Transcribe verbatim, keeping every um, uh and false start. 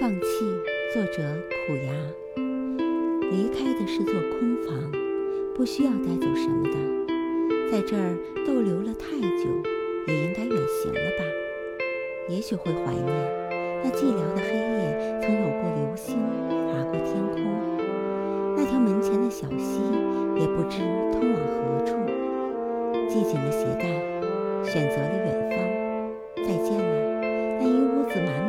放弃，作者苦牙。离开的是座空房，不需要带走什么的，在这儿逗留了太久，也应该远行了吧。也许会怀念那寂寥的黑夜，曾有过流星划过天空，那条门前的小溪也不知通往何处。系紧了鞋带，选择了远方。再见了，那一屋子满